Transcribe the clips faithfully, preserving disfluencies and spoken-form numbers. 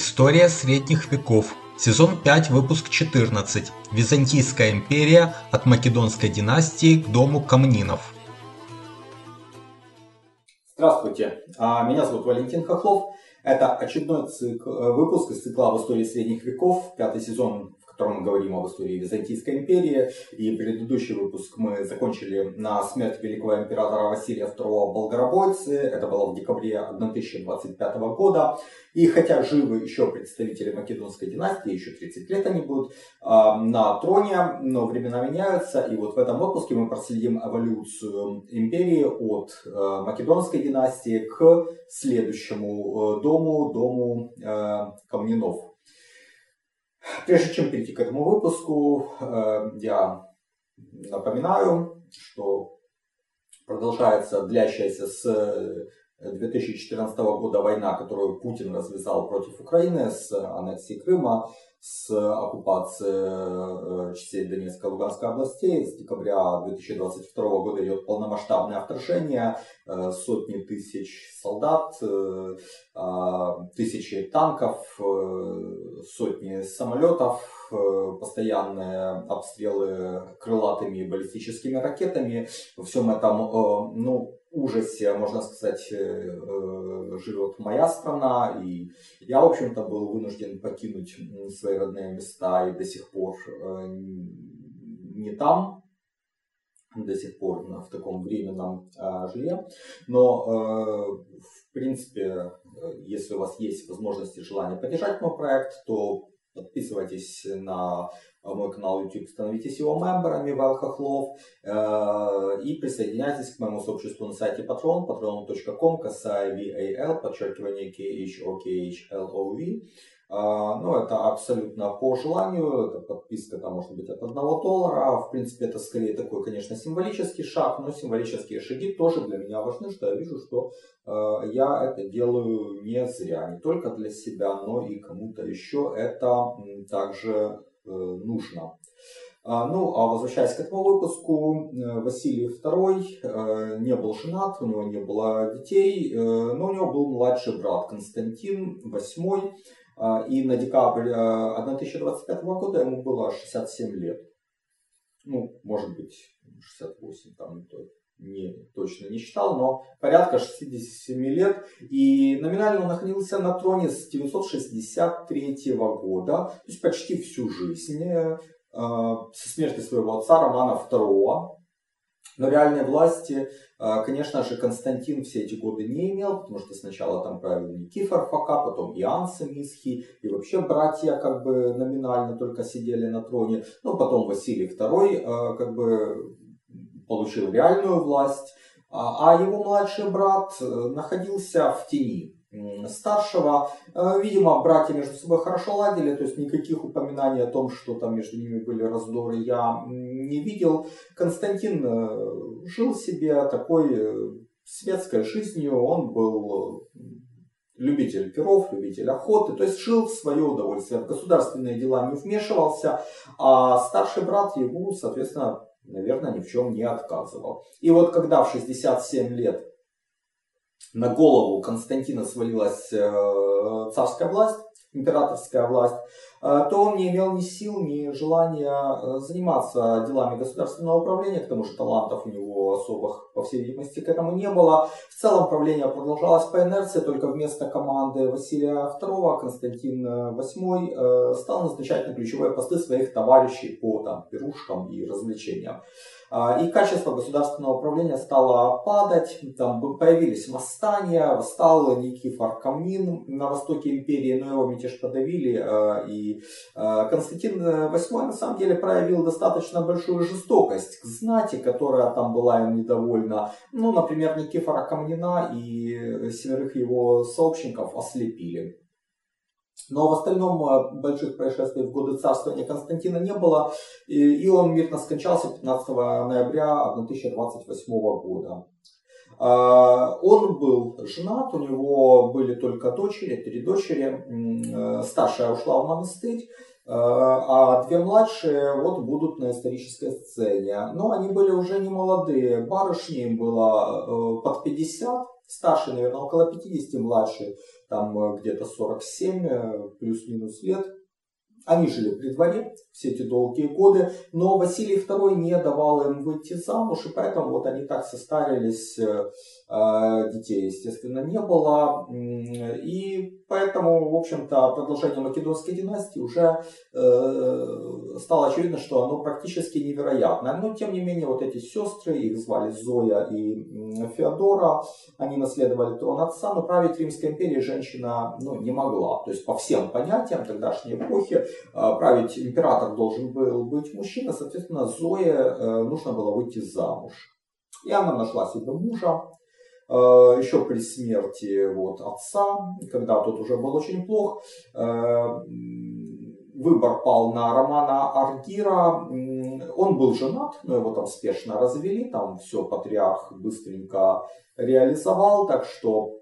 История средних веков. Сезон пять, выпуск четырнадцать. Византийская империя от Македонской династии к дому Комнинов. Здравствуйте, меня зовут Валентин Хохлов. Это очередной цикл, выпуск из цикла об истории средних веков, пятый сезон, в котором мы говорим об истории Византийской империи. И предыдущий выпуск мы закончили на смерть великого императора Василия второго Болгоробойцы. Это было в декабре две тысячи двадцать пятого года. И хотя живы еще представители Македонской династии, еще тридцать лет они будут э, на троне, но времена меняются. И вот в этом выпуске мы проследим эволюцию империи от э, Македонской династии к следующему э, дому, дому э, Комнинов. Прежде чем перейти к этому выпуску, э, я напоминаю, что продолжается длящаяся с две тысячи четырнадцатого года война, которую Путин развязал против Украины, с аннексией Крыма, с оккупацией частей Донецкой и Луганской областей. С декабря две тысячи двадцать второго года идет полномасштабное вторжение, сотни тысяч солдат, тысячи танков, сотни самолетов, постоянные обстрелы крылатыми и баллистическими ракетами. Во всем этом, ну, ужасе, можно сказать, живет моя страна, и я, в общем-то, был вынужден покинуть свои родные места и до сих пор не там, до сих пор в таком временном жилье. Но, в принципе, если у вас есть возможность и желание поддержать мой проект, то подписывайтесь на мой канал YouTube, становитесь его мемберами, Вал Хохлов, э и присоединяйтесь к моему сообществу на сайте Patreon, patreon точка com, касая ВАЛ, подчеркивание K H O K H L O V. Э ну, это абсолютно по желанию, это подписка там может быть от одного доллара, в принципе, это скорее такой, конечно, символический шаг, но символические шаги тоже для меня важны, что я вижу, что я это делаю не зря, не только для себя, но и кому-то еще это также нужно. Ну, а возвращаясь к этому выпуску, Василий второй не был женат, у него не было детей, но у него был младший брат Константин восьмой, и на декабрь две тысячи двадцать пятого года ему было шестьдесят семь лет. Ну, может быть, шестьдесят восемь, там, то не, точно не считал, но порядка шестидесяти семи лет. И номинально он находился на троне с девятьсот шестьдесят третьего года, то есть почти всю жизнь, э, со смерти своего отца Романа второго. Но реальной власти, э, конечно же, Константин все эти годы не имел, потому что сначала там правил Никифор Фока, потом Иоанн Самисхий, и вообще братья как бы номинально только сидели на троне. Но потом Василий второй э, как бы получил реальную власть, а его младший брат находился в тени старшего. Видимо, братья между собой хорошо ладили, то есть никаких упоминаний о том, что там между ними были раздоры, я не видел. Константин жил себе такой светской жизнью, он был любитель перов, любитель охоты, то есть жил в свое удовольствие, в государственные дела не вмешивался, а старший брат ему, соответственно, наверное, ни в чем не отказывал. И вот когда в шестьдесят семь лет на голову Константина свалилась царская власть, императорская власть, то он не имел ни сил, ни желания заниматься делами государственного управления, к тому же талантов у него особых, по всей видимости, к этому не было. В целом правление продолжалось по инерции, только вместо команды Василия второго Константин восьмой стал назначать на ключевые посты своих товарищей по там, пирушкам и развлечениям. И качество государственного управления стало падать, там появились восстания, восстал Никифор Комнин на востоке империи, но его мятеж подавили, и Константин восьмой на самом деле проявил достаточно большую жестокость к знати, которая там была им недовольна. Ну, например, Никифора Комнина и семерых его сообщников ослепили. Но в остальном больших происшествий в годы царствования Константина не было, и он мирно скончался пятнадцатого ноября две тысячи двадцать восьмого года. Он был женат, у него были только дочери, три дочери, старшая ушла в монастырь, а две младшие вот будут на исторической сцене. Но они были уже не молодые, барышни им было под пятьдесят, старшие, наверное, около пятидесяти, младшие там где-то сорок семь, плюс-минус лет. Они жили при дворе все эти долгие годы, но Василий второй не давал им выйти замуж, и поэтому вот они так состарились, детей, естественно, не было. И поэтому, в общем-то, продолжение Македонской династии уже стало очевидно, что оно практически невероятно. Но, тем не менее, вот эти сестры, их звали Зоя и Феодора, они наследовали трон отца, но править Римской империей женщина, ну, не могла. То есть, по всем понятиям тогдашней эпохи, править император должен был быть мужчина, соответственно, Зое нужно было выйти замуж. И она нашла себе мужа еще при смерти вот отца, когда тот уже был очень плох. Выбор пал на Романа Аргира. Он был женат, но его там спешно развели, там все патриарх быстренько реализовал, так что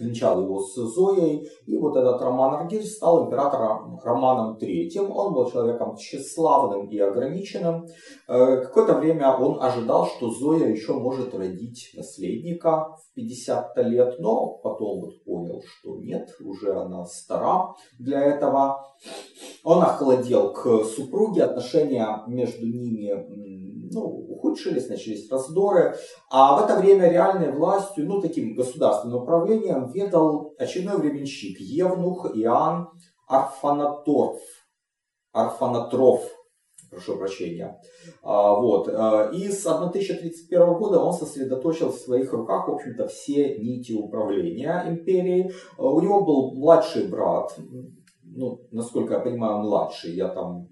венчал его с Зоей, и вот этот Роман Аргир стал императором Романом Третьим. Он был человеком тщеславным и ограниченным. Какое-то время он ожидал, что Зоя еще может родить наследника в пятьдесят лет, но потом вот понял, что нет, уже она стара для этого. Он охладел к супруге, отношения между ними, ну, ухудшились, начались раздоры. А в это время реальной властью, ну, таким государственным управлением ведал очередной временщик, евнух Иоанн Арфанаторф, Арфанатров, прошу прощения. А, вот. И с тысяча тридцать первого года он сосредоточил в своих руках, в общем-то, все нити управления империей. У него был младший брат, ну, насколько я понимаю, младший, я там...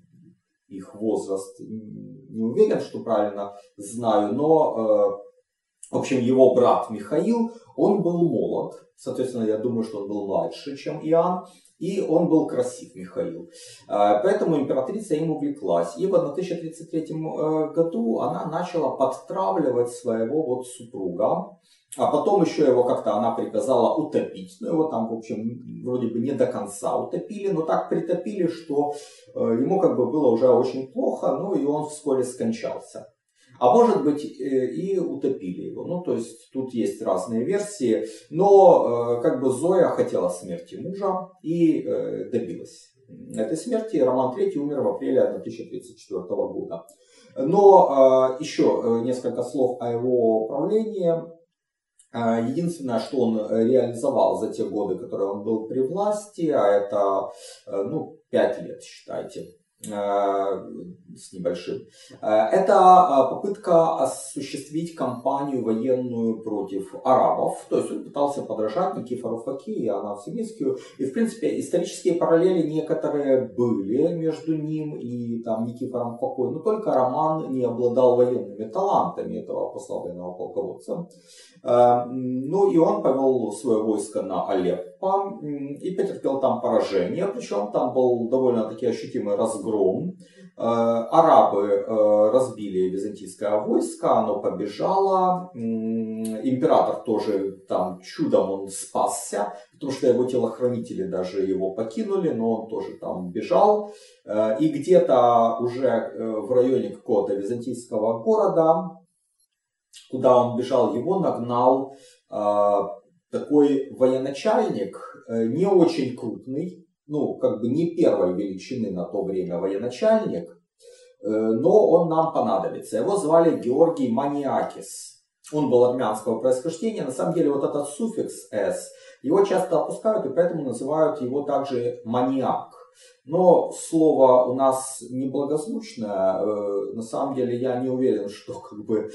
их возраст не уверен, что правильно знаю, но, э, в общем, его брат Михаил, он был молод, соответственно, я думаю, что он был младше, чем Иоанн, и он был красив, Михаил. Э, поэтому императрица им увлеклась, и в тысяча тридцать третьем году она начала подтравливать своего вот супруга, а потом еще его как-то она приказала утопить. Ну, его там, в общем, вроде бы не до конца утопили, но так притопили, что ему как бы было уже очень плохо, ну и он вскоре скончался. А может быть, и утопили его. Ну, то есть, тут есть разные версии. Но, как бы, Зоя хотела смерти мужа и добилась этой смерти. Роман Третий умер в апреле тысяча тридцать четвёртого года. Но еще несколько слов о его правлении. Единственное, что он реализовал за те годы, которые он был при власти, а это, ну, пять лет, считайте, с небольшим, это попытка осуществить кампанию военную против арабов. То есть он пытался подражать Никифору Фоке и Анасимискию. И, в принципе, исторические параллели некоторые были между ним и там Никифором Фокой, но только Роман не обладал военными талантами этого прославленного полководца. Ну и он повел свое войско на Алеппо и потерпел там поражение, причем там был довольно-таки ощутимый разгром. Арабы разбили византийское войско, оно побежало, император тоже там чудом он спасся, потому что его телохранители даже его покинули, но он тоже там бежал. И где-то уже в районе какого-то византийского города, куда он бежал, его нагнал такой военачальник, не очень крупный, ну, как бы не первой величины на то время военачальник, но он нам понадобится. Его звали Георгий Маниакис. Он был армянского происхождения. На самом деле вот этот суффикс «с», его часто опускают, и поэтому называют его также «маниак». Но слово у нас неблагозвучное, на самом деле я не уверен, что, как бы,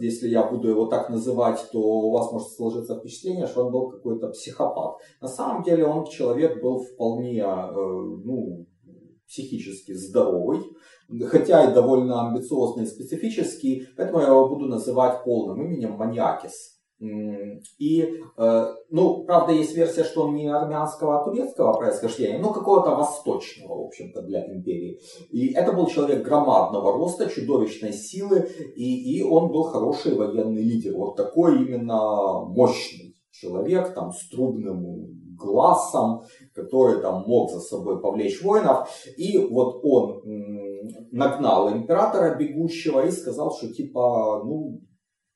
если я буду его так называть, то у вас может сложиться впечатление, что он был какой-то психопат. На самом деле он человек был вполне, ну, психически здоровый, хотя и довольно амбициозный и специфический, поэтому я его буду называть полным именем Маниакис. И, ну, правда, есть версия, что он не армянского, а турецкого происхождения, но какого-то восточного, в общем-то, для империи. И это был человек громадного роста, чудовищной силы, и, и он был хороший военный лидер. Вот такой именно мощный человек, там, с трубным глассом, который там мог за собой повлечь воинов. И вот он нагнал императора бегущего и сказал, что типа, ну,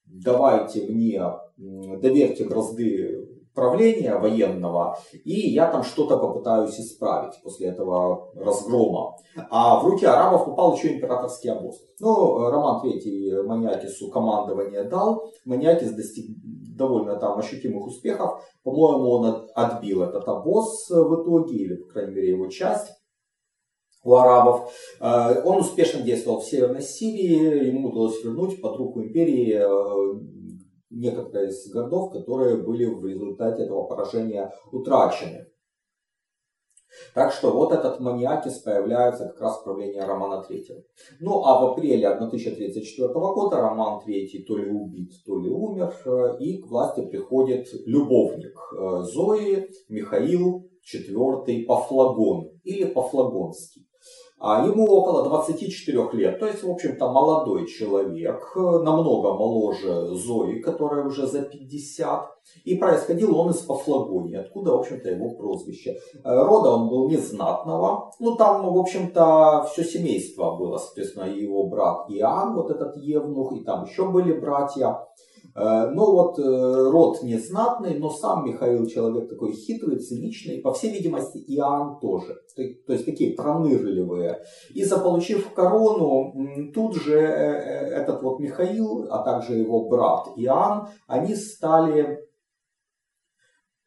давайте мне, доверьте бразды правления военного, и я там что-то попытаюсь исправить после этого разгрома. А в руки арабов попал еще императорский обоз. Ну, Роман Третий Маниакису командование дал. Маниакис достиг довольно там ощутимых успехов. По-моему, он отбил этот обоз в итоге, или, по крайней мере, его часть у арабов. Он успешно действовал в Северной Сирии, ему удалось вернуть под руку империи некоторые из городов, которые были в результате этого поражения утрачены. Так что вот этот Маниакис появляется как раз в правлении Романа Третьего. Ну а в апреле тысяча тридцать четвёртого года Роман Третий то ли убит, то ли умер, и к власти приходит любовник Зои Михаил четвёртый Пафлагон или Пафлагонский. Ему около двадцати четырёх лет, то есть, в общем-то, молодой человек, намного моложе Зои, которая уже за пятьдесят. И происходил он из Пафлагонии, откуда, в общем-то, его прозвище. Рода он был незнатного, ну, там, в общем-то, все семейство было, соответственно, и его брат Иоанн, вот этот евнух, и там еще были братья. Ну вот, род незнатный, но сам Михаил человек такой хитрый, циничный, по всей видимости, Иоанн тоже. То есть такие пронырливые. И заполучив корону, тут же этот вот Михаил, а также его брат Иоанн, они стали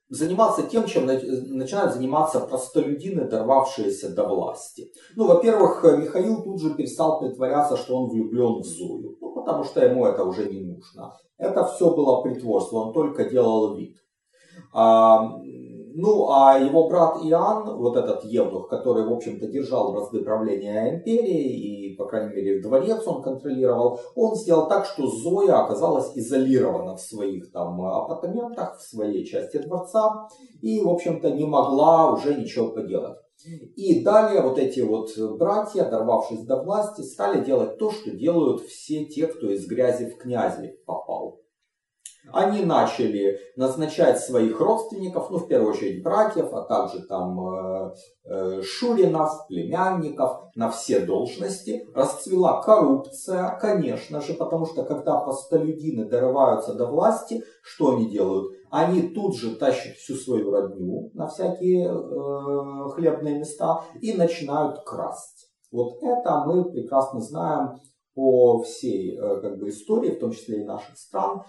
заниматься тем, чем начинают заниматься простолюдины, дорвавшиеся до власти. Ну, во-первых, Михаил тут же перестал притворяться, что он влюблен в Зою, ну, потому что ему это уже не нужно. Это все было притворство, он только делал вид. А, ну, а его брат Иоанн, вот этот евнух, который, в общем-то, держал бразды правления империи, и, по крайней мере, дворец он контролировал, он сделал так, что Зоя оказалась изолирована в своих там апартаментах, в своей части дворца, и, в общем-то, не могла уже ничего поделать. И далее вот эти вот братья, дорвавшись до власти, стали делать то, что делают все те, кто из грязи в князи попал. Они начали назначать своих родственников, ну, в первую очередь братьев, а также там э, шуринов, племянников, на все должности. Расцвела коррупция, конечно же, потому что когда простолюдины дорываются до власти, что они делают? Они тут же тащат всю свою родню на всякие э, хлебные места и начинают красть. Вот это мы прекрасно знаем по всей э, как бы, истории, в том числе и наших стран,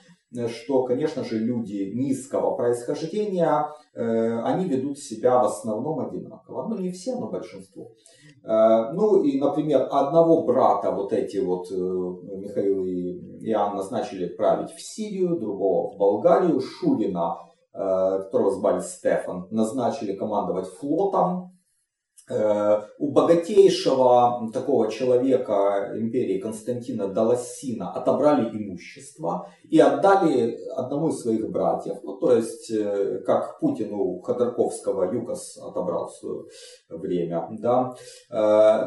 что, конечно же, люди низкого происхождения, э, они ведут себя в основном одинаково. Ну, не все, но большинство. Э, ну, и, например, одного брата вот эти вот э, Михаил и Иоанн назначили править в Сирию, другого в Болгарию, Шурина, э, которого звали Стефан, назначили командовать флотом. У богатейшего такого человека империи Константина Даласина отобрали имущество и отдали одному из своих братьев. Ну, то есть, как Путину Ходорковского ЮКОС отобрал в свое время. Да.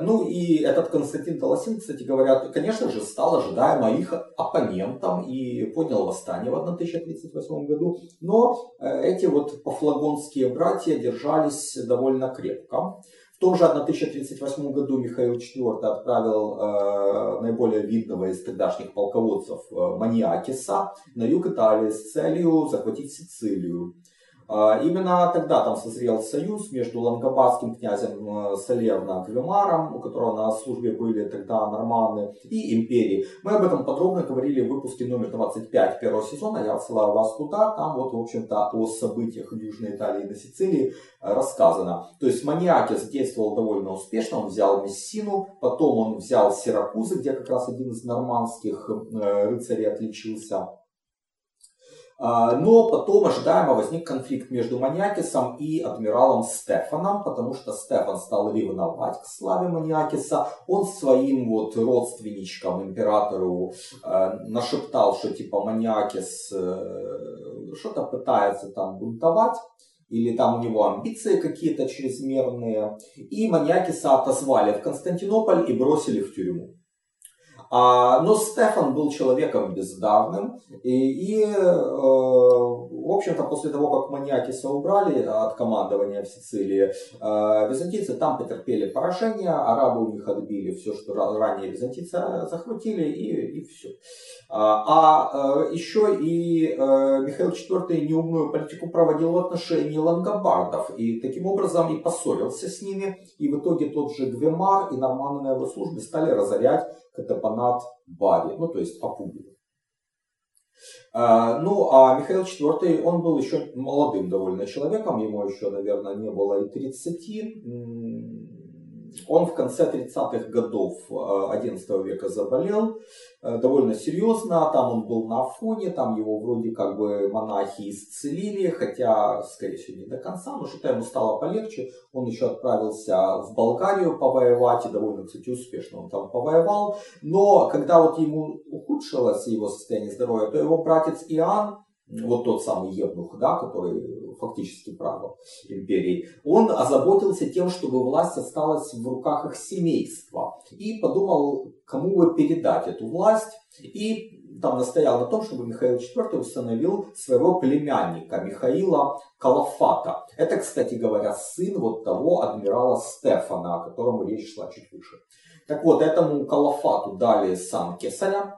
Ну и этот Константин Даласин, кстати говоря, конечно же, стал ожидаемо их оппонентом и поднял восстание в тысяча тридцать восьмом году. Но эти вот пафлагонские братья держались довольно крепко. В том же тысяча тридцать восьмом году Михаил четвёртый отправил э, наиболее видного из тогдашних полководцев э, Маниакиса на юг Италии с целью захватить Сицилию. Э, именно тогда там созрел союз между лангобардским князем э, Салерно-Гвемаром, у которого на службе были тогда норманны, и империей. Мы об этом подробно говорили в выпуске номер двадцать пять первого сезона. Я отсылаю вас туда. Там вот, в общем-то, о событиях в Южной Италии и на Сицилии рассказано. То есть Маниакис действовал довольно успешно, он взял Мессину, потом он взял Сиракузы, где как раз один из нормандских рыцарей отличился. Но потом ожидаемо возник конфликт между Маниакисом и адмиралом Стефаном, потому что Стефан стал ревновать к славе Маниакиса. Он своим вот родственничкам, императору, нашептал, что типа Маниакис что-то пытается там бунтовать. Или там у него амбиции какие-то чрезмерные. И Маниакиса отозвали в Константинополь и бросили в тюрьму. Но Стефан был человеком бездарным, и, и в общем-то, после того, как Маниакиса убрали от командования в Сицилии, византийцы там потерпели поражение, арабы у них отбили все, что ранее византийцы захватили, и, и все. А еще и Михаил четвёртый неумную политику проводил в отношении лангобардов, и таким образом и поссорился с ними, и в итоге тот же Гвемар и норманны на его службе стали разорять катапанат Бари, ну то есть Апулию. Ну а Михаил четвёртый, он был еще молодым довольно человеком, ему еще, наверное, не было и тридцати. Он в конце тридцатых годов одиннадцатого века заболел довольно серьезно, там он был на Афоне, там его вроде как бы монахи исцелили, хотя, скорее всего, не до конца, но что-то ему стало полегче, он еще отправился в Болгарию повоевать, и довольно, кстати, успешно он там повоевал, но когда вот ему ухудшилось его состояние здоровья, то его братец Иоанн, вот тот самый евнух, да, который фактически правил империей, он озаботился тем, чтобы власть осталась в руках их семейства. И подумал, кому бы передать эту власть. И там настоял на том, чтобы Михаил четвёртый установил своего племянника Михаила Калафата. Это, кстати говоря, сын вот того адмирала Стефана, о котором речь шла чуть выше. Так вот, этому Калафату дали сан Кесаря.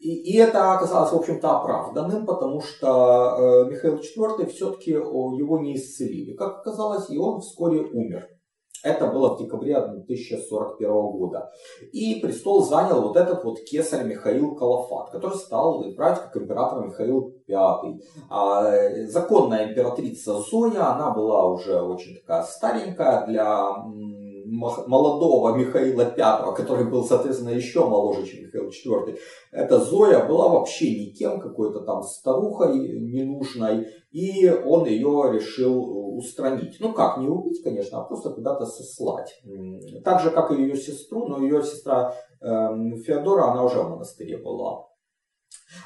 И, и это оказалось, в общем-то, оправданным, потому что э, Михаил четвёртый все-таки его не исцелили. Как оказалось, и он вскоре умер. Это было в декабре тысяча сорок первого года. И престол занял вот этот вот кесарь Михаил Калафат, который стал править как император Михаил пятый. А законная императрица Зоя, она была уже очень такая старенькая для молодого Михаила пятого, который был, соответственно, еще моложе, чем Михаил четвёртый, эта Зоя была вообще никем, какой-то там старухой ненужной, и он ее решил устранить. Ну как, не убить, конечно, а просто куда-то сослать. Так же, как и ее сестру, но ее сестра Феодора, она уже в монастыре была.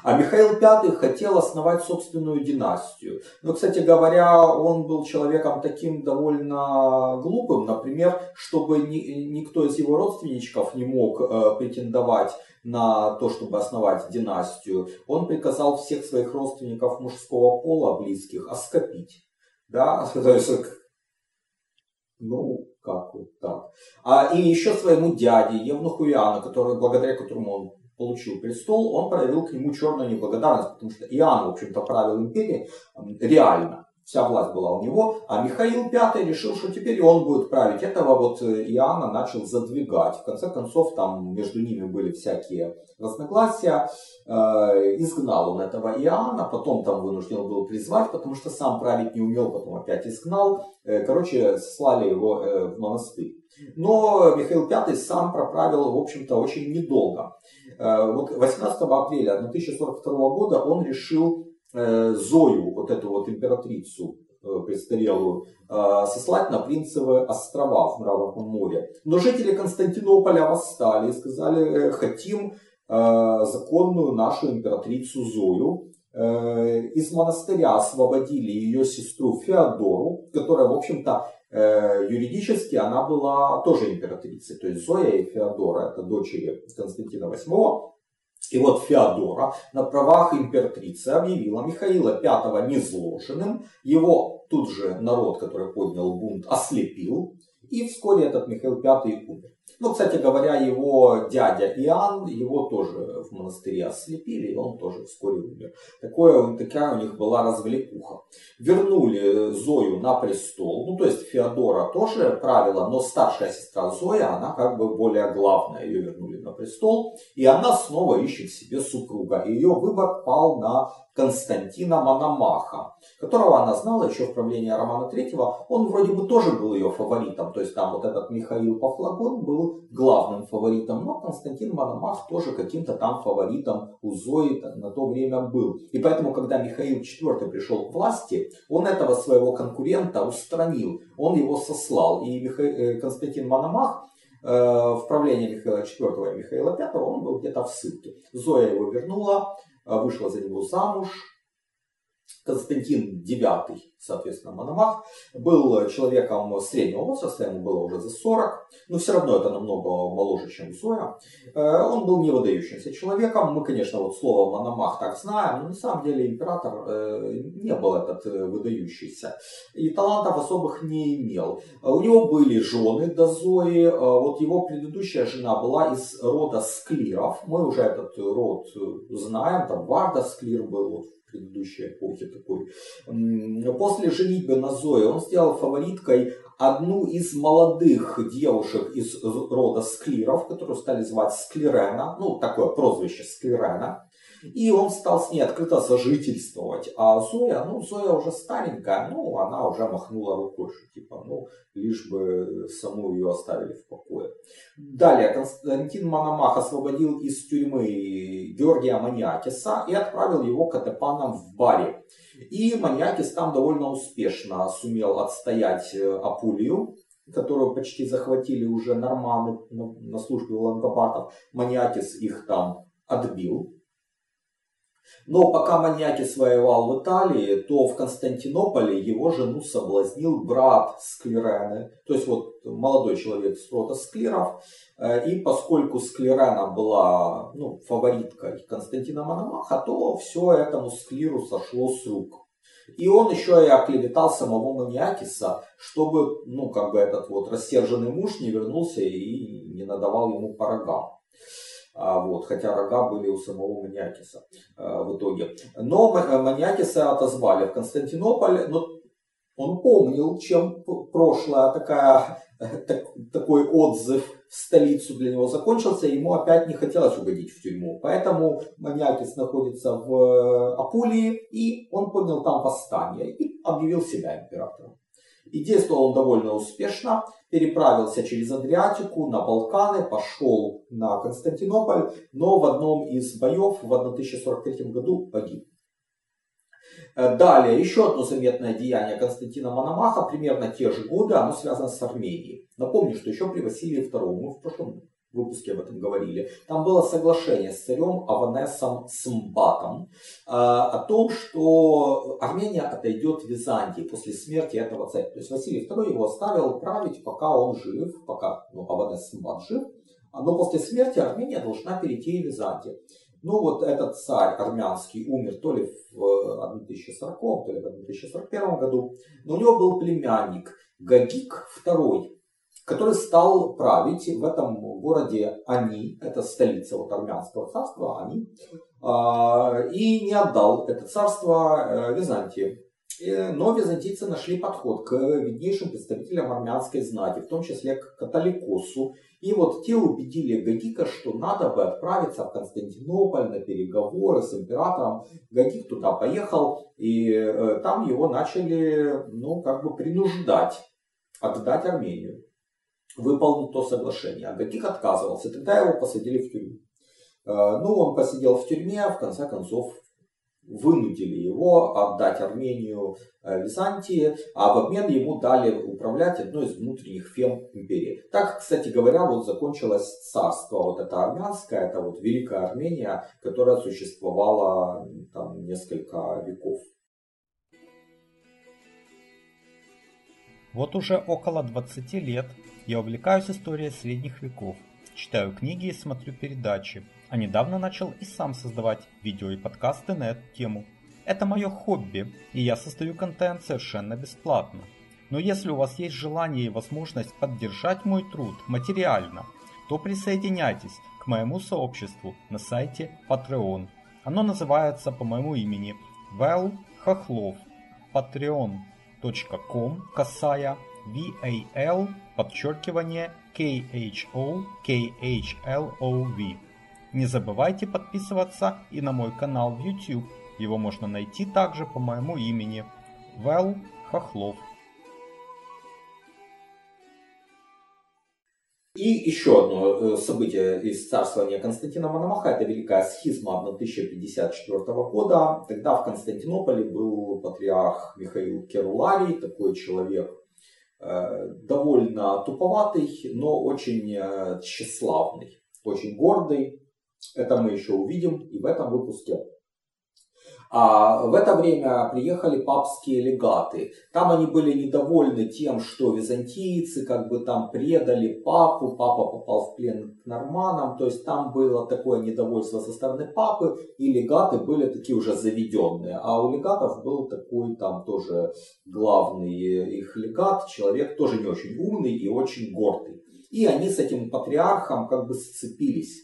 А Михаил пятый хотел основать собственную династию. Но, кстати говоря, он был человеком таким довольно глупым, например, чтобы ни, никто из его родственников не мог э, претендовать на то, чтобы основать династию. Он приказал всех своих родственников мужского пола, близких, оскопить. Да? Ну, как вот так. А, и еще своему дяде, евнуху Иоанну, который, благодаря которому он получил престол, он проявил к нему черную неблагодарность, потому что Иоанн, в общем-то, правил империей реально. Вся власть была у него, а Михаил пятый решил, что теперь он будет править. Этого вот Иоанна начал задвигать. В конце концов, там между ними были всякие разногласия. Изгнал он этого Иоанна, потом там вынужден был призвать, потому что сам править не умел, потом опять изгнал. Короче, слали его в монастырь. Но Михаил пятый сам проправил, в общем-то, очень недолго. Вот восемнадцатого апреля тысяча сорок второго года он решил Зою, вот эту вот императрицу престарелую, сослать на Принцевы острова в Мраморном море. Но жители Константинополя восстали и сказали: хотим законную нашу императрицу Зою. Из монастыря освободили ее сестру Феодору, которая, в общем-то, юридически она была тоже императрицей. То есть Зоя и Феодора — это дочери Константина восьмого. И вот Феодора на правах императрицы объявила Михаила пятого незложенным. Его тут же народ, который поднял бунт, ослепил. И вскоре этот Михаил пятый умер. Ну, кстати говоря, его дядя Иоанн, его тоже в монастыре ослепили, и он тоже вскоре умер. Такое, такая у них была развлекуха. Вернули Зою на престол, ну, то есть Феодора тоже правила, но старшая сестра Зоя, она как бы более главная, ее вернули на престол, и она снова ищет себе супруга. Ее выбор пал на Константина Мономаха, которого она знала еще в правлении Романа Третьего. Он вроде бы тоже был ее фаворитом, то есть там вот этот Михаил Пафлагон был главным фаворитом, но Константин Мономах тоже каким-то там фаворитом у Зои на то время был. И поэтому, когда Михаил четвёртый пришел к власти, он этого своего конкурента устранил, он его сослал. И Миха... Константин Мономах э, в правлении Михаила четвёртого и Михаила пятого, он был где-то в ссылке. Зоя его вернула, вышла за него замуж. Константин девятый соответственно, Мономах, был человеком среднего возраста, ему было уже за сорок, но все равно это намного моложе, чем Зоя. Он был не выдающимся человеком. Мы, конечно, вот слово Мономах так знаем, но на самом деле император не был этот выдающийся и талантов особых не имел. У него были жены до Зои. Вот его предыдущая жена была из рода Склиров. Мы уже этот род знаем, там Варда Склир был в предыдущей эпохе такой. После женитьбы на Зое он сделал фавориткой одну из молодых девушек из рода Склиров, которую стали звать Склирена, ну такое прозвище Склирена. И он стал с ней открыто сожительствовать. А Зоя, ну Зоя уже старенькая, ну она уже махнула рукой, что типа, ну лишь бы саму ее оставили в покое. Далее Константин Мономах освободил из тюрьмы Георгия Маниакиса и отправил его к атепанам в Бари. И Маниакис там довольно успешно сумел отстоять Апулию, которую почти захватили уже норманны на службе у лангобардов. Маниакис их там отбил. Но пока Маниакис воевал в Италии, то в Константинополе его жену соблазнил брат Склирены, то есть вот молодой человек с рода Склиров. И поскольку Склирена была ну, фавориткой Константина Мономаха, то все этому Склиру сошло с рук. И он еще и оклеветал самого Маниакиса, чтобы ну, как бы этот вот рассерженный муж не вернулся и не надавал ему по рогам. Вот, хотя рога были у самого Маниакиса э, в итоге. Но Маниакиса отозвали в Константинополь, но он помнил, чем прошлое такая, так, такой отзыв в столицу для него закончился, ему опять не хотелось угодить в тюрьму. Поэтому Маниакис находится в Апулии, и он поднял там восстание и объявил себя императором. И действовал он довольно успешно, переправился через Адриатику на Балканы, пошел на Константинополь, но в одном из боев в тысяча сорок третьем году погиб. Далее, еще одно заметное деяние Константина Мономаха, примерно те же годы, оно связано с Арменией. Напомню, что еще при Василии Втором, мы в прошлом выпуске об этом говорили, там было соглашение с царем Аванесом Смбатом э, о том, что Армения отойдет Византии после смерти этого царя. То есть Василий Второй его оставил править, пока он жив, пока ну, Аванес Смбат жив, но после смерти Армения должна перейти в Византию. Ну вот этот царь армянский умер то ли в тысяча сороком, то ли в тысяча сорок первом году, но у него был племянник Гагик Второй, который стал править в этом городе Ани, это столица вот армянского царства Ани, и не отдал это царство Византии. Но византийцы нашли подход к виднейшим представителям армянской знати, в том числе к католикосу. И вот те убедили Гагика, что надо бы отправиться в Константинополь на переговоры с императором. Гагик туда поехал, и там его начали ну, как бы принуждать отдать Армению. Выполнил то соглашение, а Гагик отказывался, тогда его посадили в тюрьму. Ну, он посидел в тюрьме, в конце концов вынудили его отдать Армению Византии, а в обмен ему дали управлять одной из внутренних фем империи. Так, кстати говоря, вот закончилось царство, вот это армянское, это вот Великая Армения, которая существовала там несколько веков. Вот уже около двадцати лет я увлекаюсь историей средних веков, читаю книги и смотрю передачи, а недавно начал и сам создавать видео и подкасты на эту тему. Это мое хобби, и я создаю контент совершенно бесплатно. Но если у вас есть желание и возможность поддержать мой труд материально, то присоединяйтесь к моему сообществу на сайте Patreon. Оно называется по моему имени Вэл Хохлов, Patreon. ком касая ВАЛ подчеркивание КХО КХЛОВ. Не забывайте подписываться и на мой канал в YouTube. Его можно найти также по моему имени Вэл Хохлов. И еще одно событие из царствования Константина Мономаха, это Великая схизма тысяча пятьдесят четвёртого года. Тогда в Константинополе был патриарх Михаил Керуларий, такой человек довольно туповатый, но очень тщеславный, очень гордый. Это мы еще увидим и в этом выпуске. А в это время приехали папские легаты. Там они были недовольны тем, что византийцы как бы там предали папу, папа попал в плен к норманам. То есть там было такое недовольство со стороны папы, и легаты были такие уже заведенные. А у легатов был такой там тоже главный их легат, человек тоже не очень умный и очень гордый. И они с этим патриархом как бы сцепились.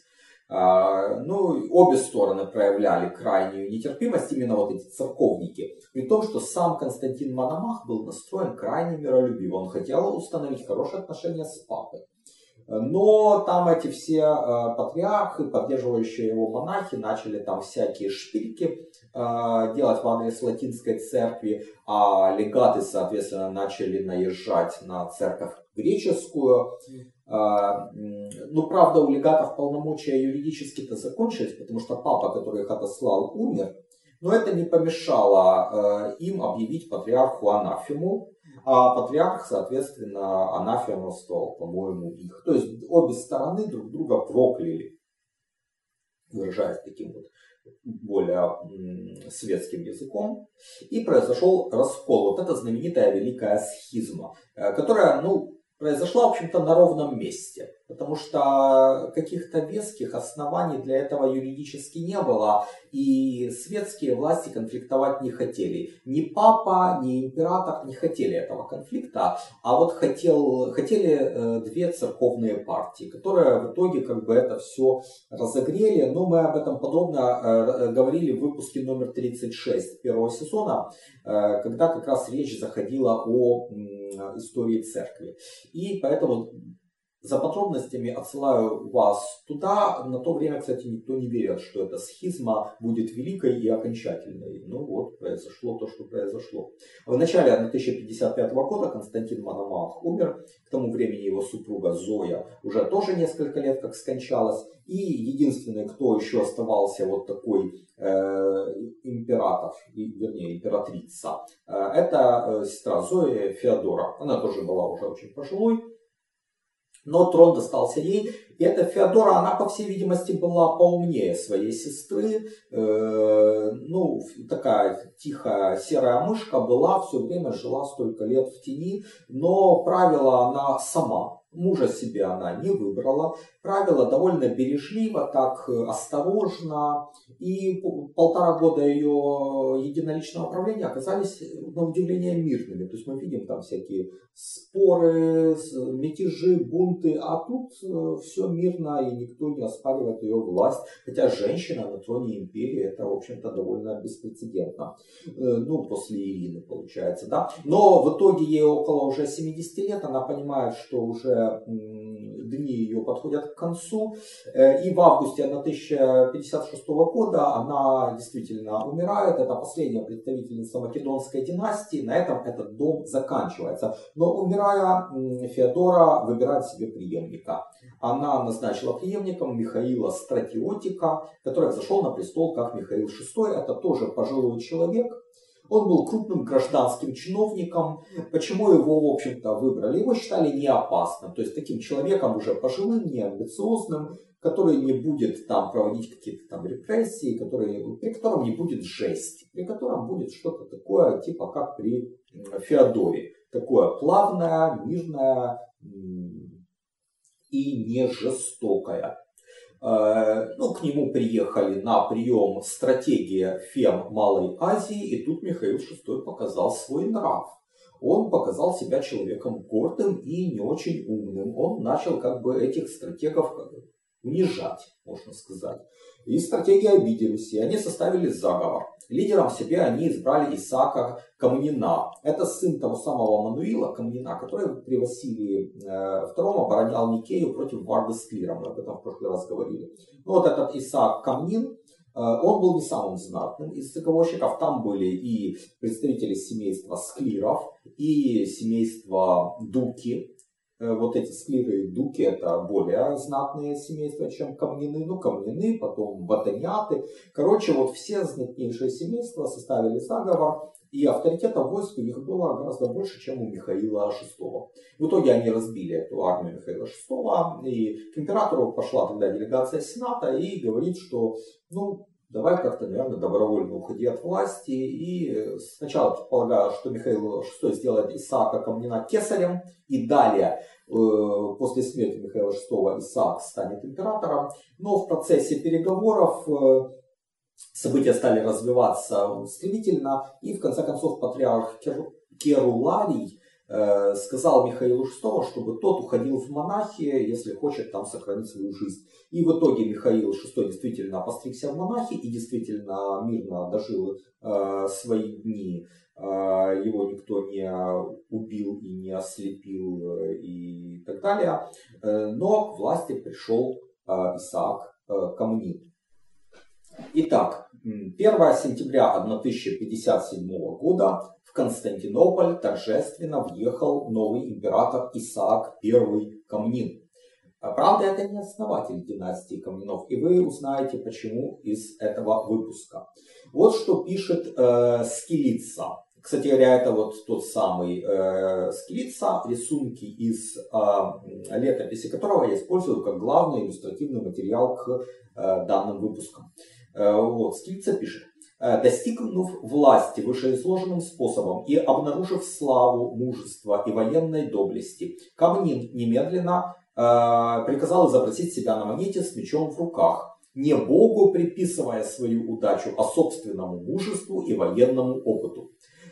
Ну, обе стороны проявляли крайнюю нетерпимость, именно вот эти церковники. При том, что сам Константин Мономах был настроен крайне миролюбиво. Он хотел установить хорошие отношения с папой. Но там эти все патриархи, поддерживающие его монахи, начали там всякие шпильки делать в адрес латинской церкви. А легаты, соответственно, начали наезжать на церковь греческую. Ну, правда, у легатов полномочия юридически-то закончились, потому что папа, который их отослал, умер. Но это не помешало им объявить патриарху анафему. А патриарх, соответственно, анафемствовал, по-моему, их. То есть обе стороны друг друга прокляли, выражаясь таким вот более светским языком. И произошел раскол. Вот эта знаменитая великая схизма, которая, ну, произошла, в общем-то, на ровном месте, потому что каких-то веских оснований для этого юридически не было, и светские власти конфликтовать не хотели. Ни папа, ни император не хотели этого конфликта, а вот хотел, хотели две церковные партии, которые в итоге как бы это все разогрели. Но мы об этом подробно говорили в выпуске номер тридцать шесть первого сезона, когда как раз речь заходила о истории церкви. И поэтому за подробностями отсылаю вас туда. На то время, кстати, никто не верил, что эта схизма будет великой и окончательной. Ну вот, произошло то, что произошло. В начале тысяча пятьдесят пятого года Константин Мономах умер. К тому времени его супруга Зоя уже тоже несколько лет как скончалась. И единственный, кто еще оставался вот такой э, император, вернее императрица, э, это сестра Зои Феодора. Она тоже была уже очень пожилой. Но трон достался ей. И эта Феодора, она, по всей видимости, была поумнее своей сестры. Э, ну, такая тихая серая мышка была, все время жила столько лет в тени. Но правила она сама. Мужа себе она не выбрала. Правила довольно бережливо, так осторожно. И полтора года ее единоличного правления оказались, на удивление, мирными. То есть мы видим там всякие споры, мятежи, бунты. А тут все мирно, и никто не оспаривает ее власть. Хотя женщина на троне империи — это, в общем-то, довольно беспрецедентно. Ну, после Ирины, получается, да. Но в итоге ей около уже семидесяти лет. Она понимает, что уже дни ее подходят к концу. И в августе тысяча пятьдесят шестого года она действительно умирает. Это последняя представительница Македонской династии. На этом этот дом заканчивается. Но, умирая, Феодора выбирает себе преемника. Она назначила преемником Михаила Стратиотика, который взошел на престол как Михаил шестой. Это тоже пожилой человек. Он был крупным гражданским чиновником. Почему его, в общем-то, выбрали? Его считали неопасным, то есть таким человеком уже пожилым, неамбициозным, который не будет там проводить какие-то там репрессии, который, при котором не будет жести, при котором будет что-то такое, типа как при Феодоре. Такое плавное, мирное и не жестокое. Ну, к нему приехали на прием стратегия Фем Малой Азии, и тут Михаил шестой показал свой нрав. Он показал себя человеком гордым и не очень умным. Он начал как бы этих стратегов унижать, можно сказать. И стратеги обиделись, и они составили заговор. Лидером себе они избрали Исаака Комнина. Это сын того самого Мануила Комнина, который при Василии втором оборонял Никею против Варвы Склира. Мы об этом в прошлый раз говорили. Но вот этот Исаак Комнин, он был не самым знатным из заговорщиков. Там были и представители семейства Склиров, и семейства Дуки. Вот эти Склиры и Дуки — это более знатные семейства, чем Комнины. Ну, Комнины, потом Батаняты. Короче, вот все знатнейшие семейства составили заговор. И авторитета войск у них было гораздо больше, чем у Михаила шестого. В итоге они разбили эту армию Михаила шестого. И к императору пошла тогда делегация Сената и говорит, что, ну, давай как-то, наверное, добровольно уходи от власти. И сначала предполагаю, что Михаил шестой сделает Исаака Комнина кесарем, и далее, после смерти Михаила шестого, Исаак станет императором. Но в процессе переговоров события стали развиваться стремительно, и в конце концов патриарх Керуларий сказал Михаилу шестому, чтобы тот уходил в монахи, если хочет там сохранить свою жизнь. И в итоге Михаил шестой действительно постригся в монахи и действительно мирно дожил э, свои дни. Э, его никто не убил и не ослепил и так далее. Э, но к власти пришел э, Исаак э, Комнин. Итак, первое сентября тысяча пятьдесят седьмого года в Константинополь торжественно въехал новый император Исаак первый Комнин. Правда, это не основатель династии Комнинов, и вы узнаете почему из этого выпуска. Вот что пишет э, Скилица. Кстати говоря, это вот тот самый э, Скилица, рисунки из э, летописи которого я использую как главный иллюстративный материал к э, данным выпускам. Э, вот, Скилица пишет. Достигнув власти вышеизложенным способом и обнаружив славу, мужество и военной доблести, Комнин немедленно э, приказал изобразить себя на монете с мечом в руках, не Богу приписывая свою удачу, а собственному мужеству и военному опыту.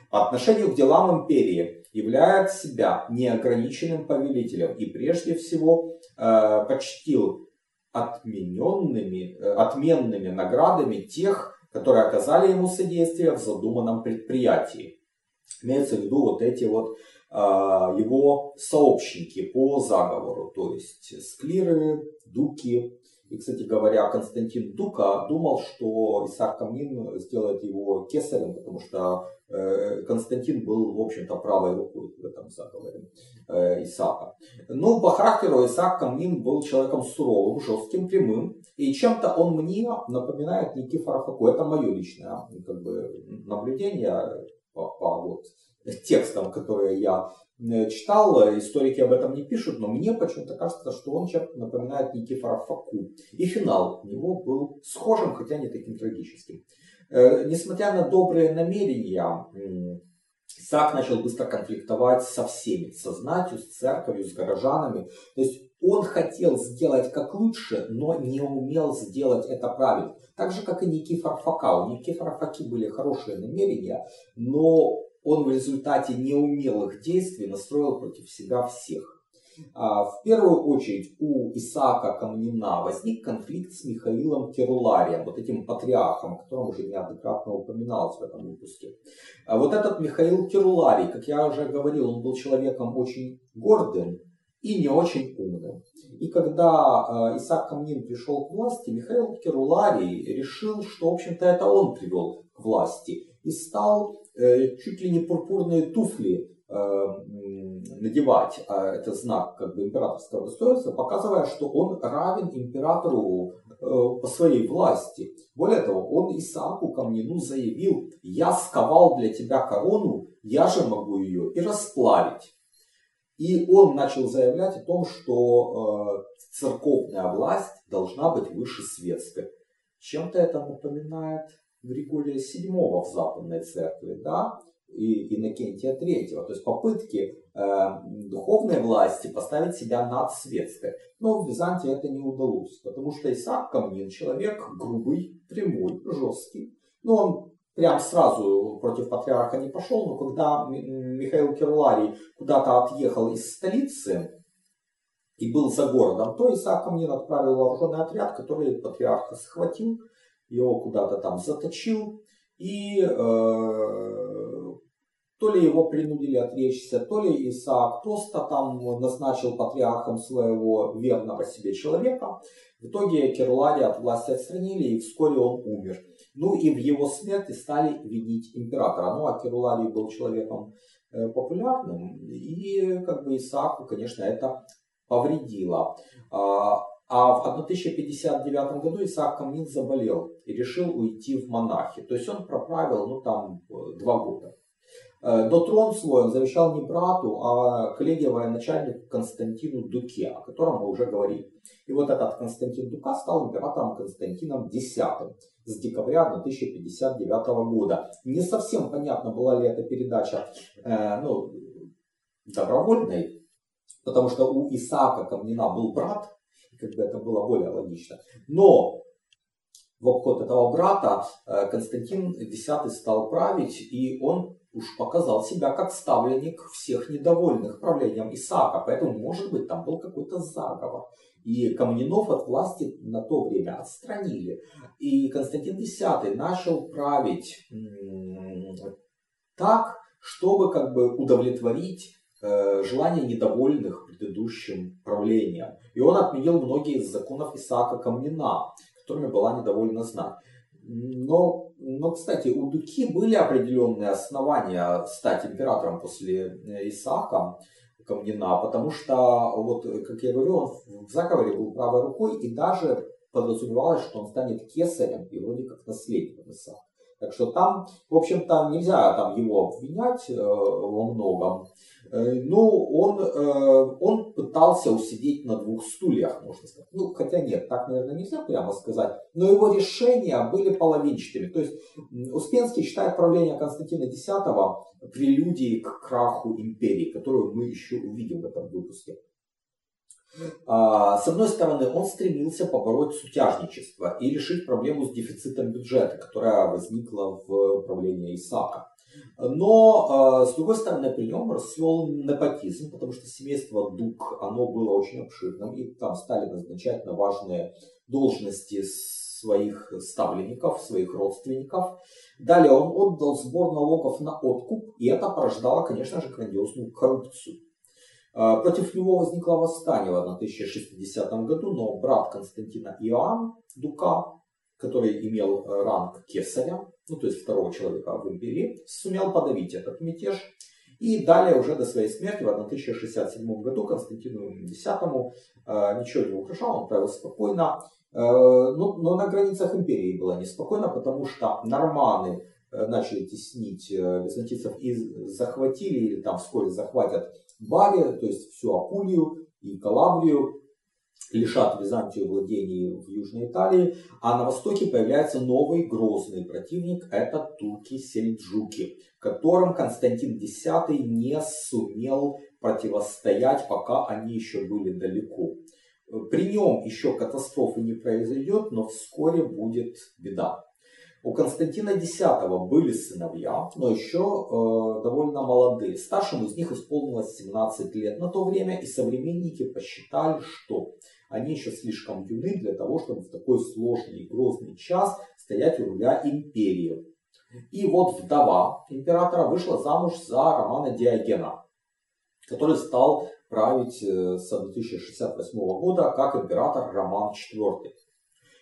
По отношению к делам империи являет себя неограниченным повелителем и прежде всего э, почтил отмененными, э, отменными наградами тех, которые оказали ему содействие в задуманном предприятии. Имеются в виду вот эти вот э, его сообщники по заговору, то есть склиры, дуки. И, кстати говоря, Константин Дука думал, что Исаак Комнин сделает его кесарем, потому что э, Константин был, в общем-то, правой рукой в этом заговоре э, Исаака. Но по характеру Исаак Комнин был человеком суровым, жестким, прямым. И чем-то он мне напоминает Никифора Фоку. Это мое личное как бы, наблюдение по, по вот, текстам, которые я читал. Историки об этом не пишут, но мне почему-то кажется, что он чем-то напоминает Никифора Фоку. И финал у него был схожим, хотя не таким трагическим. Несмотря на добрые намерения, Исаак начал быстро конфликтовать со всеми. Со знатью, с церковью, с горожанами. То есть он хотел сделать как лучше, но не умел сделать это правильно. Так же, как и Никифор Фока. У Никифора Фоки были хорошие намерения, но он в результате неумелых действий настроил против себя всех. В первую очередь у Исаака Комнина возник конфликт с Михаилом Керуларием, вот этим патриархом, о котором уже неоднократно упоминалось в этом выпуске. Вот этот Михаил Керуларий, как я уже говорил, он был человеком очень гордым и не очень умным. И когда э, Исаак Комнин пришел к власти, Михаил Керуларий решил, что, в общем-то, это он привел к власти. И стал э, чуть ли не пурпурные туфли э, надевать, э, это знак как бы, императорского достоинства, показывая, что он равен императору э, по своей власти. Более того, он Исааку Комнину заявил: «Я сковал для тебя корону, я же могу ее и расплавить». И он начал заявлять о том, что э, церковная власть должна быть выше светской. Чем-то это напоминает Григория седьмого в Западной Церкви, да, и Иннокентия третьего. То есть попытки э, духовной власти поставить себя над светской. Но в Византии это не удалось, потому что Исаак Комнин человек грубый, прямой, жесткий. Но он прям сразу против патриарха не пошел, но когда Михаил Керуларий куда-то отъехал из столицы и был за городом, то Исаак Комнин отправил вооруженный отряд, который патриарха схватил, его куда-то там заточил, и э, то ли его принудили отречься, то ли Исаак просто там назначил патриархом своего верного себе человека. В итоге Керулария от власти отстранили, и вскоре он умер. Ну и в его смерти стали винить императора. Ну а Керуларий был человеком популярным, и как бы Исааку, конечно, это повредило. А в тысяча пятьдесят девятом году Исаак Комнин заболел и решил уйти в монахи. То есть он проправил ну, там, два года. Но трон свой он завещал не брату, а коллеге-военачальнику Константину Дуке, о котором мы уже говорили. И вот этот Константин Дука стал императором Константином X с декабря тысяча пятьдесят девятого года. Не совсем понятно, была ли эта передача э, ну, добровольной, потому что у Исаака Комнина был брат, как бы это было более логично. Но в обход этого брата Константин X стал править, и он уж показал себя как ставленник всех недовольных правлением Исаака. Поэтому, может быть, там был какой-то заговор. И Комнинов от власти на то время отстранили. И Константин X начал править так, чтобы как бы удовлетворить желание недовольных предыдущим правлением. И он отменил многие из законов Исаака Комнина, которыми была недовольна знать. Но, но, кстати, у Дуки были определенные основания стать императором после Исаака Комнина, потому что, вот, как я говорил, он в заговоре был правой рукой, и даже подразумевалось, что он станет кесарем и вроде как наследником Исаака. Так что там, в общем-то, нельзя там его обвинять э, во многом. Э, ну, он, э, он пытался усидеть на двух стульях, можно сказать. Ну, хотя нет, так, наверное, нельзя прямо сказать. Но его решения были половинчатыми. То есть Успенский считает правление Константина X прелюдией к краху империи, которую мы еще увидим в этом выпуске. С одной стороны, он стремился побороть сутяжничество и решить проблему с дефицитом бюджета, которая возникла в правлении Исаака. Но, с другой стороны, при нем расцвел непотизм, потому что семейство Дук, оно было очень обширным, и там стали назначать на важные должности своих ставленников, своих родственников. Далее он отдал сбор налогов на откуп, и это порождало, конечно же, грандиозную коррупцию. Против него возникло восстание в тысяча шестидесятом году, но брат Константина Иоанн Дука, который имел ранг кесаря, ну то есть второго человека в империи, сумел подавить этот мятеж. И далее уже до своей смерти в тысяча шестьдесят седьмом году Константину X ничего не угрожало, он правил спокойно. Но на границах империи было неспокойно, потому что норманны начали теснить византийцев и захватили, или там вскоре захватят, Барию, то есть всю Апулию и Калабрию, лишат Византию владений в Южной Италии, а на востоке появляется новый грозный противник, это турки-сельджуки, которым Константин X не сумел противостоять, пока они еще были далеко. При нем еще катастрофы не произойдет, но вскоре будет беда. У Константина X были сыновья, но еще э, довольно молодые. Старшему из них исполнилось семнадцать лет на то время, и современники посчитали, что они еще слишком юны для того, чтобы в такой сложный и грозный час стоять у руля империи. И вот вдова императора вышла замуж за Романа Диогена, который стал править с тысяча шестьдесят восьмого года как император Роман четвёртый.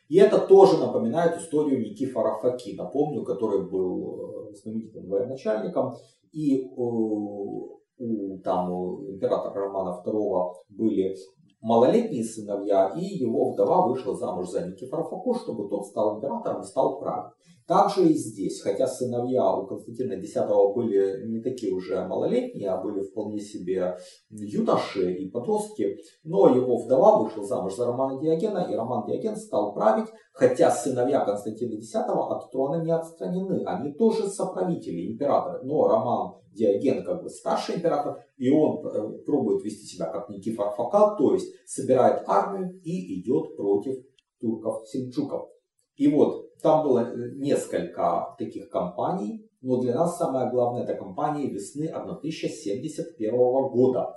И это тоже напоминает историю Никифора Фоки, напомню, который был знаменитым военачальником. И у, у, там, у императора Романа второго были малолетние сыновья, и его вдова вышла замуж за Никифора Фоку, чтобы тот стал императором и стал править. Также и здесь, хотя сыновья у Константина X были не такие уже малолетние, а были вполне себе юноши и подростки, но его вдова вышла замуж за Романа Диогена, и Роман Диоген стал править, хотя сыновья Константина X от трона не отстранены, они тоже соправители императора, но Роман Диоген как бы старший император, и он пробует вести себя как Никифор Фока, то есть собирает армию и идет против турков-сельджуков. И вот там было несколько таких кампаний, но для нас самое главное это кампания весны тысяча семьдесят первого года.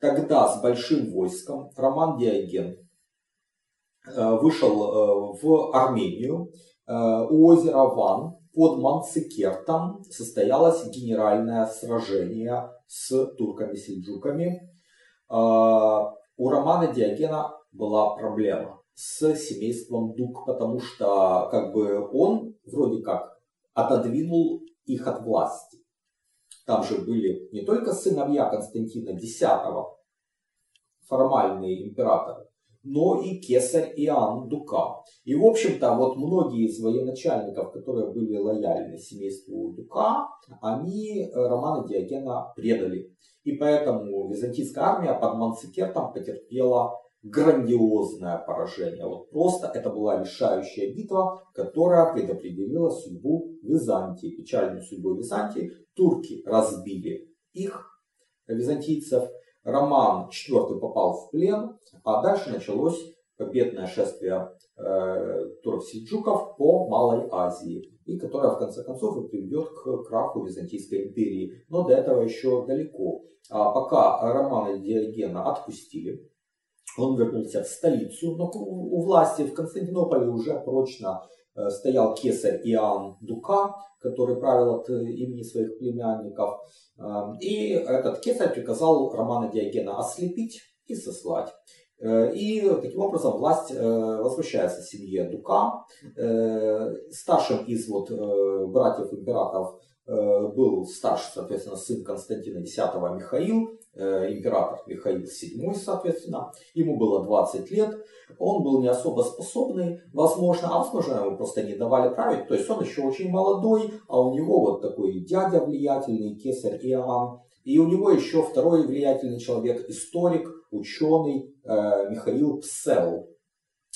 Тогда с большим войском Роман Диоген вышел в Армению. У озера Ван под Манцикертом состоялось генеральное сражение с турками-сельджуками. У Романа Диогена была проблема с семейством Дук, потому что как бы он вроде как отодвинул их от власти. Там же были не только сыновья Константина X, формальные императоры, но и кесарь Иоанн Дука. И, в общем-то, вот многие из военачальников, которые были лояльны семейству Дука, они Романа Диогена предали. И поэтому византийская армия под Манцикертом потерпела грандиозное поражение. Вот просто это была решающая битва, которая предопределила судьбу Византии, печальную судьбу Византии. Турки разбили их, византийцев. Роман четвёртый попал в плен, а дальше началось победное шествие э, турок-сельджуков по Малой Азии, и которое в конце концов и приведет к краху Византийской империи. Но до этого еще далеко. А пока Романа Диогена отпустили, он вернулся в столицу, но у власти в Константинополе уже прочно э, стоял кесарь Иоанн Дука, который правил от имени своих племянников. И этот кесарь приказал Романа Диогена ослепить и сослать. И таким образом власть возвращается семье Дука. Старшим из вот братьев-императоров был старший, соответственно, сын Константина десятого Михаил, император Михаил седьмой, соответственно. Ему было двадцать лет. Он был не особо способный, возможно, а возможно, ему просто не давали править. То есть он еще очень молодой, а у него вот такой дядя влиятельный, кесарь Иоанн. И у него еще второй влиятельный человек, историк, ученый э, Михаил Псел.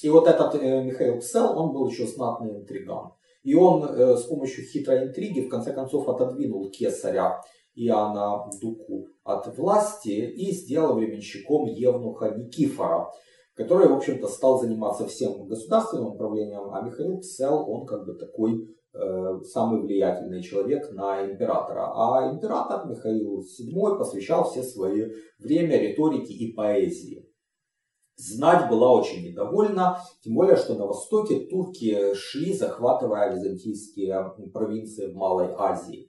И вот этот э, Михаил Псел, он был еще знатный интриган. И он э, с помощью хитрой интриги в конце концов отодвинул кесаря Иоанна Дуку от власти и сделал временщиком евнуха Никифора, который, в общем-то, стал заниматься всем государственным управлением, а Михаил Псел, он как бы такой э, самый влиятельный человек на императора. А император Михаил седьмой посвящал все свои время риторике и поэзии. Знать была очень недовольна, тем более, что на востоке турки шли, захватывая византийские провинции в Малой Азии.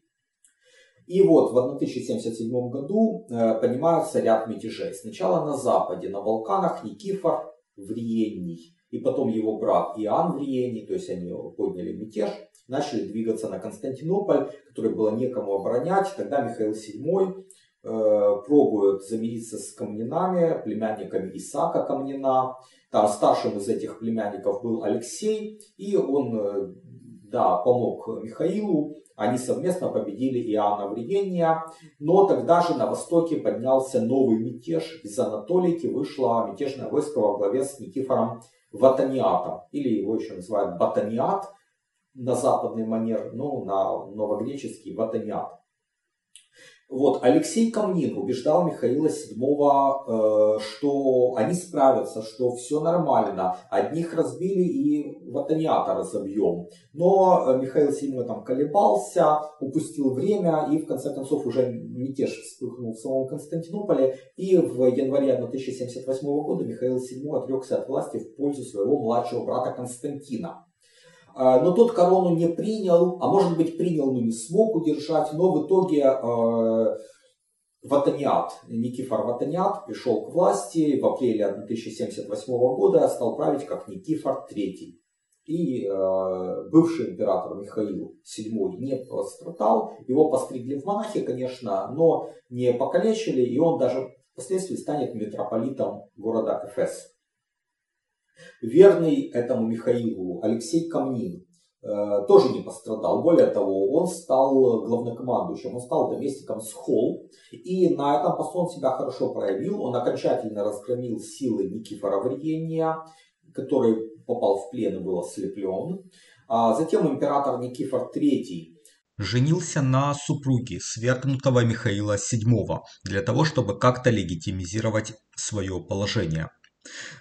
И вот в тысяча семьдесят седьмом году э, поднимается ряд мятежей. Сначала на западе, на Балканах, Никифор Вриений и потом его брат Иоанн Вриений, то есть они подняли мятеж, начали двигаться на Константинополь, который было некому оборонять. Тогда Михаил седьмой э, пробует замириться с комнинами, племянниками Исаака Комнина. Там старшим из этих племянников был Алексей, и он э, да, помог Михаилу. Они совместно победили Иоанна Вриения, но тогда же на востоке поднялся новый мятеж. Из Анатолики вышло мятежное войско во главе с Никифором Ватаниатом, или его еще называют Батаниат на западный манер, ну, на новогреческий Ватаниат. Вот, Алексей Комнин убеждал Михаила седьмого, э, что они справятся, что все нормально. Одних разбили и Ватаниата разобьем. Но Михаил седьмой там колебался, упустил время и в конце концов уже мятеж вспыхнул в самом Константинополе. И в январе тысяча семьдесят восьмого года Михаил седьмой отрекся от власти в пользу своего младшего брата Константина. Но тот корону не принял, а может быть принял, но не смог удержать. Но в итоге э, Ватаниат, Никифор Ватаниат пришел к власти в апреле тысяча семьдесят восьмого года, стал править как Никифор третий. И э, бывший император Михаил седьмой не пострадал, его постригли в монахи, конечно, но не покалечили, и он даже впоследствии станет митрополитом города Эфес. Верный этому Михаилу Алексей Комнин э, тоже не пострадал. Более того, он стал главнокомандующим, он стал доместиком Схол. И на этом посту он себя хорошо проявил. Он окончательно разгромил силы Никифора Вриения, который попал в плен и был ослеплен. А затем император Никифор третий женился на супруге свергнутого Михаила седьмого для того, чтобы как-то легитимизировать свое положение.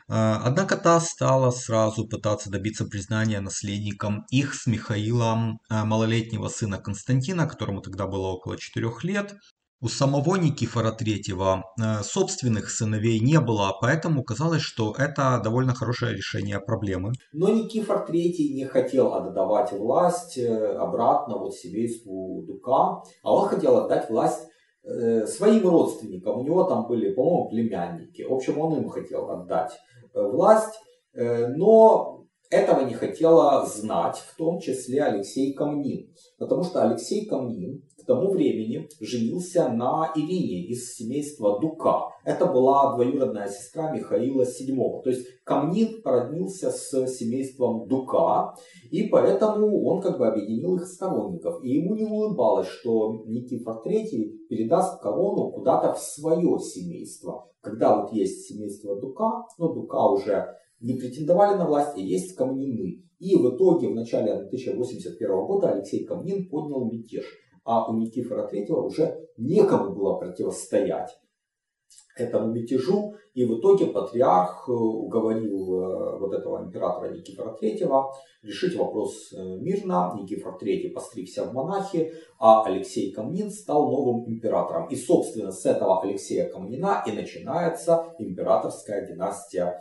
Однако та стала сразу пытаться добиться признания наследником их с Михаилом малолетнего сына Константина, которому тогда было около четырёх лет. У самого Никифора третьего собственных сыновей не было, поэтому казалось, что это довольно хорошее решение проблемы. Но Никифор третий не хотел отдавать власть обратно вот семейству Дука, а он хотел отдать власть своим родственникам. У него там были, по-моему, племянники. В общем, он им хотел отдать власть, но Этого не хотела знать в том числе Алексей Комнин, потому что Алексей Комнин к тому времени женился на Ирине из семейства Дука. Это была двоюродная сестра Михаила седьмого. То есть Комнин породнился с семейством Дука, и поэтому он как бы объединил их сторонников. И ему не улыбалось, что Никифор третий передаст корону куда-то в свое семейство. Когда вот есть семейство Дука, но Дука уже не претендовали на власть, и есть Комнины. И в итоге в начале тысяча восемьдесят первого года Алексей Комнин поднял мятеж, а у Никифора третьего уже некому было противостоять этому мятежу. И в итоге патриарх уговорил вот этого императора Никифора третьего решить вопрос мирно. Никифор третий постригся в монахи, а Алексей Комнин стал новым императором. И, собственно, с этого Алексея Комнина и начинается императорская династия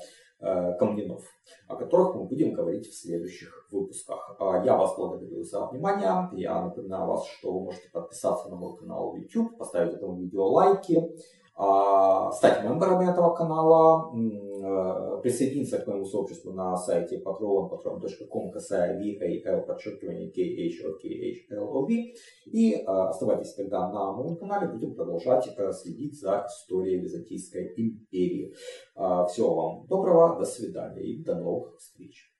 Комнинов, о которых мы будем говорить в следующих выпусках. Я вас благодарю за внимание. Я напоминаю вас, что вы можете подписаться на мой канал в YouTube, поставить этому видео лайки, стать мемберами этого канала, присоединиться к моему сообществу на сайте Patreon, patreon точка com, и оставайтесь тогда на моем канале, будем продолжать следить за историей Византийской империи. Всего вам доброго, до свидания и до новых встреч.